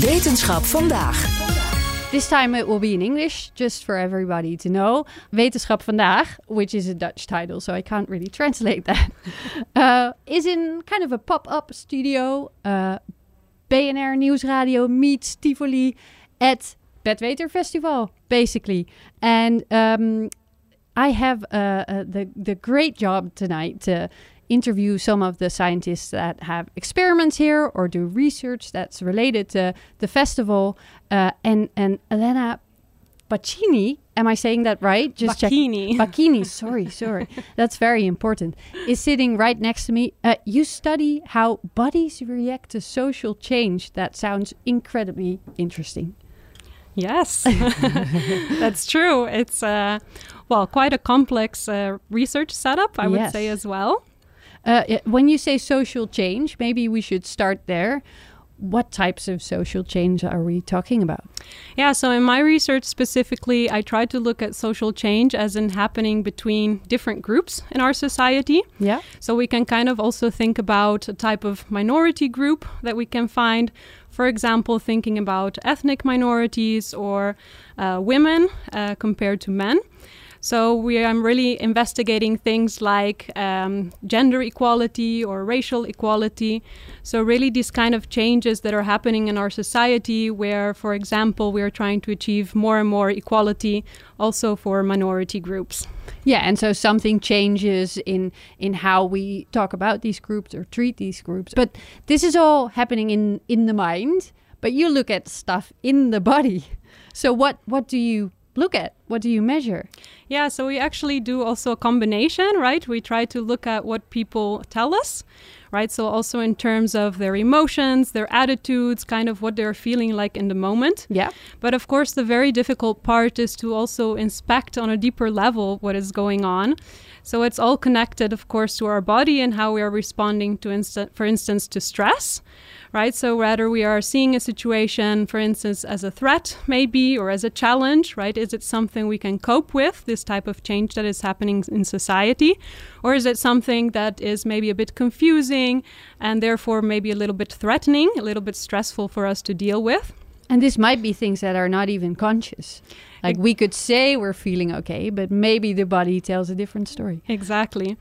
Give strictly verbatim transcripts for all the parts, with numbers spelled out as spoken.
Wetenschap vandaag. This time it will be in English, just for everybody to know. Wetenschap vandaag, which is a Dutch title, so I can't really translate that, uh, is in kind of a pop-up studio. Uh, B N R News Radio meets Tivoli at Betweter Festival, basically. And um, I have uh, uh, the, the great job tonight to interview some of the scientists that have experiments here or do research that's related to the festival. Uh, and, and Elena Bacchini, am I saying that right? Just Bacchini. Check. Bacchini, sorry, sorry. That's very important. Is sitting right next to me. Uh, you study how bodies react to social change. That sounds incredibly interesting. Yes, that's true. It's, uh, well, quite a complex uh, research setup, I yes. would say as well. Uh, when you say social change, maybe we should start there. What types of social change are we talking about? Yeah, so in my research specifically, I tried to look at social change as in happening between different groups in our society. Yeah. So we can kind of also think about a type of minority group that we can find. For example, thinking about ethnic minorities or uh, women uh, compared to men. So we are really investigating things like um, gender equality or racial equality. So really these kind of changes that are happening in our society where, for example, we are trying to achieve more and more equality also for minority groups. Yeah, and so something changes in, in how we talk about these groups or treat these groups. But this is all happening in, in the mind, but you look at stuff in the body. So what, what do you look at? What do you measure? Yeah, so we actually do also a combination, right? We try to look at what people tell us, right? So also in terms of their emotions, their attitudes, kind of what they're feeling like in the moment. Yeah. But of course, the very difficult part is to also inspect on a deeper level what is going on. So it's all connected, of course, to our body and how we are responding to, insta- for instance, to stress, right? So whether we are seeing a situation, for instance, as a threat maybe or as a challenge, right? Is it something we can cope with, this type of change that is happening in society? Or is it something that is maybe a bit confusing and therefore maybe a little bit threatening, a little bit stressful for us to deal with? And this might be things that are not even conscious. Like we could say we're feeling okay, but maybe the body tells a different story. Exactly.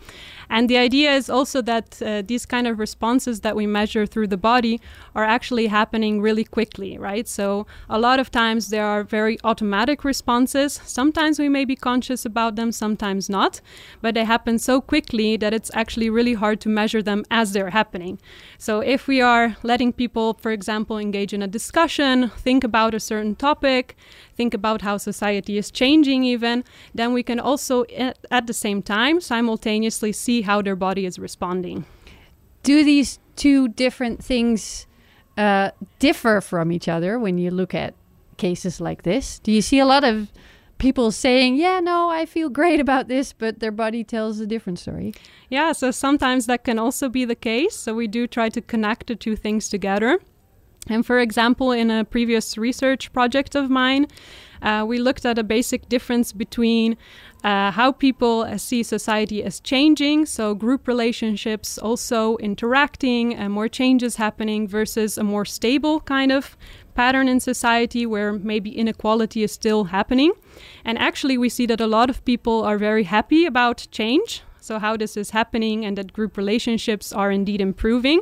And the idea is also that uh, these kind of responses that we measure through the body are actually happening really quickly, right? So a lot of times there are very automatic responses. Sometimes we may be conscious about them, sometimes not. But they happen so quickly that it's actually really hard to measure them as they're happening. So if we are letting people, for example, engage in a discussion, think about a certain topic, think about how society is changing even, then we can also at the same time simultaneously see how their body is responding. Do these two different things uh, differ from each other when you look at cases like this? Do you see a lot of people saying, yeah, no, I feel great about this, but their body tells a different story? Yeah, so sometimes that can also be the case. So we do try to connect the two things together. And for example, in a previous research project of mine, uh, we looked at a basic difference between uh, how people uh, see society as changing, so group relationships also interacting and more changes happening versus a more stable kind of pattern in society where maybe inequality is still happening. And actually, we see that a lot of people are very happy about change, so how this is happening and that group relationships are indeed improving.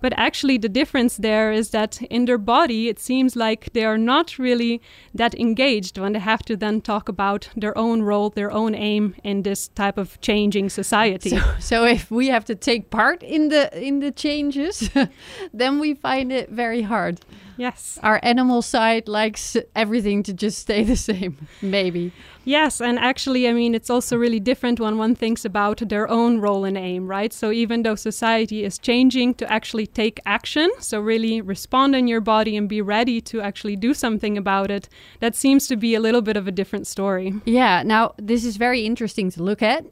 But actually the difference there is that in their body, it seems like they are not really that engaged when they have to then talk about their own role, their own aim in this type of changing society. So, so if we have to take part in the in the changes, then we find it very hard. Yes. Our animal side likes everything to just stay the same, maybe. Yes, and actually, I mean, it's also really different when one thinks about their own role and aim, right? So even though society is changing, to actually take action, so really respond in your body and be ready to actually do something about it, that seems to be a little bit of a different story. Yeah, now this is very interesting to look at.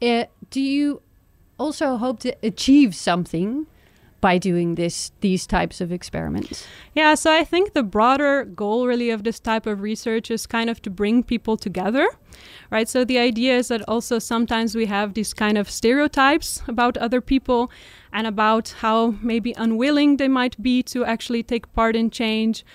Uh, do you also hope to achieve something by doing this, these types of experiments? Yeah, so I think the broader goal really of this type of research is kind of to bring people together, right? So the idea is that also sometimes we have these kind of stereotypes about other people and about how maybe unwilling they might be to actually take part in change.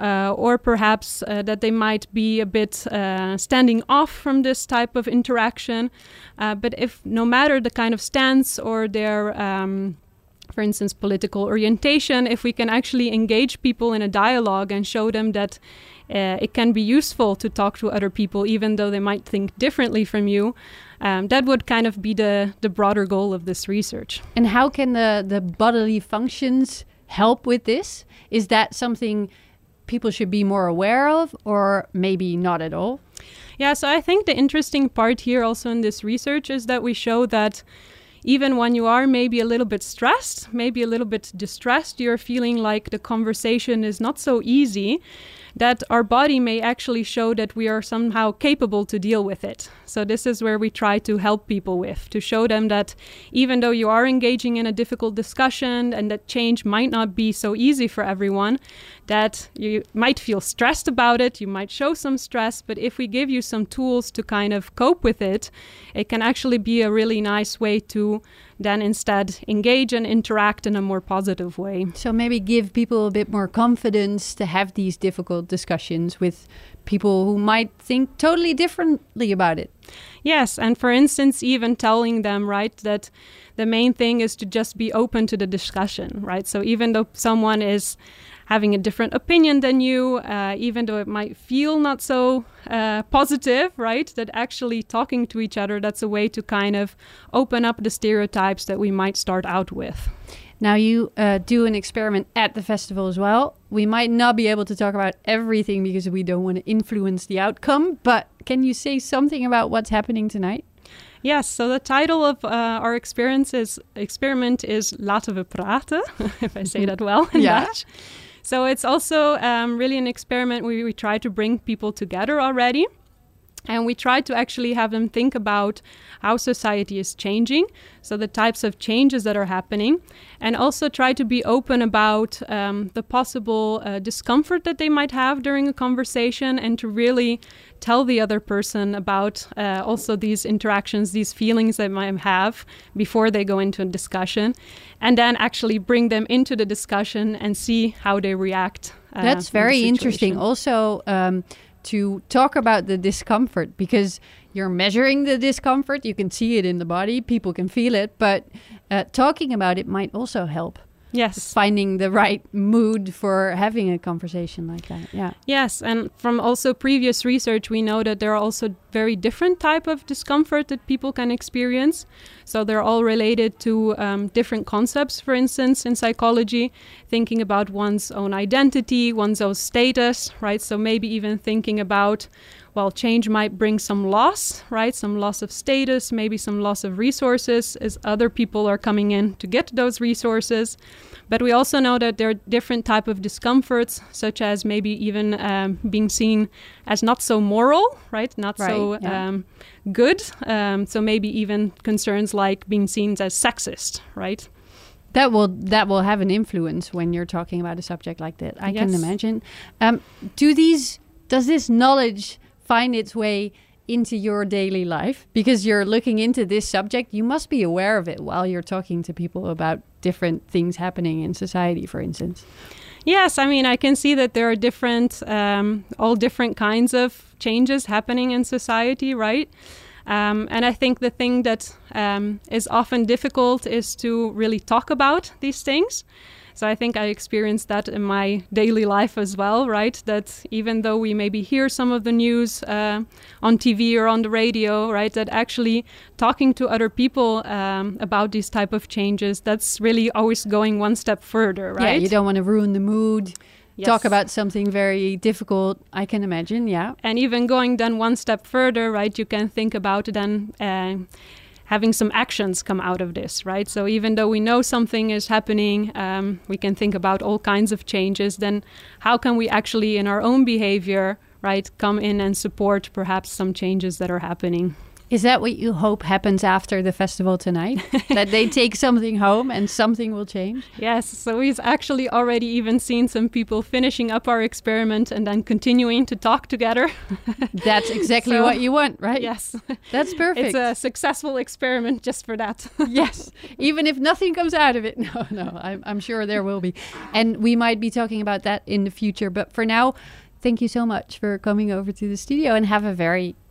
Uh, or perhaps uh, that they might be a bit uh, standing off from this type of interaction. Uh, but if no matter the kind of stance or their, um, for instance, political orientation, if we can actually engage people in a dialogue and show them that uh, it can be useful to talk to other people, even though they might think differently from you, um, that would kind of be the, the broader goal of this research. And how can the, the bodily functions help with this? Is that something people should be more aware of, or maybe not at all? Yeah, so I think the interesting part here also in this research is that we show that even when you are maybe a little bit stressed, maybe a little bit distressed, you're feeling like the conversation is not so easy, that our body may actually show that we are somehow capable to deal with it. So this is where we try to help people with, to show them that even though you are engaging in a difficult discussion and that change might not be so easy for everyone, that you might feel stressed about it, you might show some stress, but if we give you some tools to kind of cope with it, it can actually be a really nice way to then instead engage and interact in a more positive way. So maybe give people a bit more confidence to have these difficult discussions with people who might think totally differently about it. Yes, and for instance, even telling them, right, that the main thing is to just be open to the discussion, right? So even though someone is having a different opinion than you, uh, even though it might feel not so uh, positive, right? That actually talking to each other, that's a way to kind of open up the stereotypes that we might start out with. Now you uh, do an experiment at the festival as well. We might not be able to talk about everything because we don't want to influence the outcome, but can you say something about what's happening tonight? Yes, so the title of uh, our experience is, experiment is Laten We Praten, if I say that well in yeah. Dutch. So it's also um, really an experiment where we try to bring people together already. And we try to actually have them think about how society is changing, so the types of changes that are happening, and also try to be open about um, the possible uh, discomfort that they might have during a conversation, and to really tell the other person about uh, also these interactions, these feelings they might have before they go into a discussion, and then actually bring them into the discussion and see how they react. Uh, That's very interesting. Also, um, to talk about the discomfort, because you're measuring the discomfort, you can see it in the body, people can feel it, but uh, talking about it might also help. Yes. Finding the right mood for having a conversation like that. Yeah. Yes. And from also previous research, we know that there are also very different type of discomfort that people can experience. So they're all related to um, different concepts, for instance, in psychology, thinking about one's own identity, one's own status, right? So maybe even thinking about, well, change might bring some loss, right? Some loss of status, maybe some loss of resources as other people are coming in to get those resources. But we also know that there are different type of discomforts, such as maybe even um, being seen as not so moral, right? Not right, so yeah. um, good. Um, so maybe even concerns like being seen as sexist, right? That will that will have an influence when you're talking about a subject like that. I yes. can imagine. Um, do these does this knowledge find its way into your daily life? Because you're looking into this subject, you must be aware of it while you're talking to people about different things happening in society, for instance. Yes, I mean, I can see that there are different, um, all different kinds of changes happening in society, right? Um, and I think the thing that um, is often difficult is to really talk about these things. So I think I experienced that in my daily life as well, right? That even though we maybe hear some of the news uh, on T V or on the radio, right? That actually talking to other people um, about these type of changes, that's really always going one step further, right? Yeah, you don't want to ruin the mood. Yes. Talk about something very difficult, I can imagine, yeah. And even going then one step further, right, you can think about then uh, having some actions come out of this, right? So even though we know something is happening, um, we can think about all kinds of changes, then how can we actually in our own behavior, right, come in and support perhaps some changes that are happening? Is that what you hope happens after the festival tonight? That they take something home and something will change? Yes, so we've actually already even seen some people finishing up our experiment and then continuing to talk together. That's exactly so, what you want, right? Yes. That's perfect. It's a successful experiment just for that. Yes, even if nothing comes out of it. No, no, I'm, I'm sure there will be. And we might be talking about that in the future. But for now, thank you so much for coming over to the studio and have a very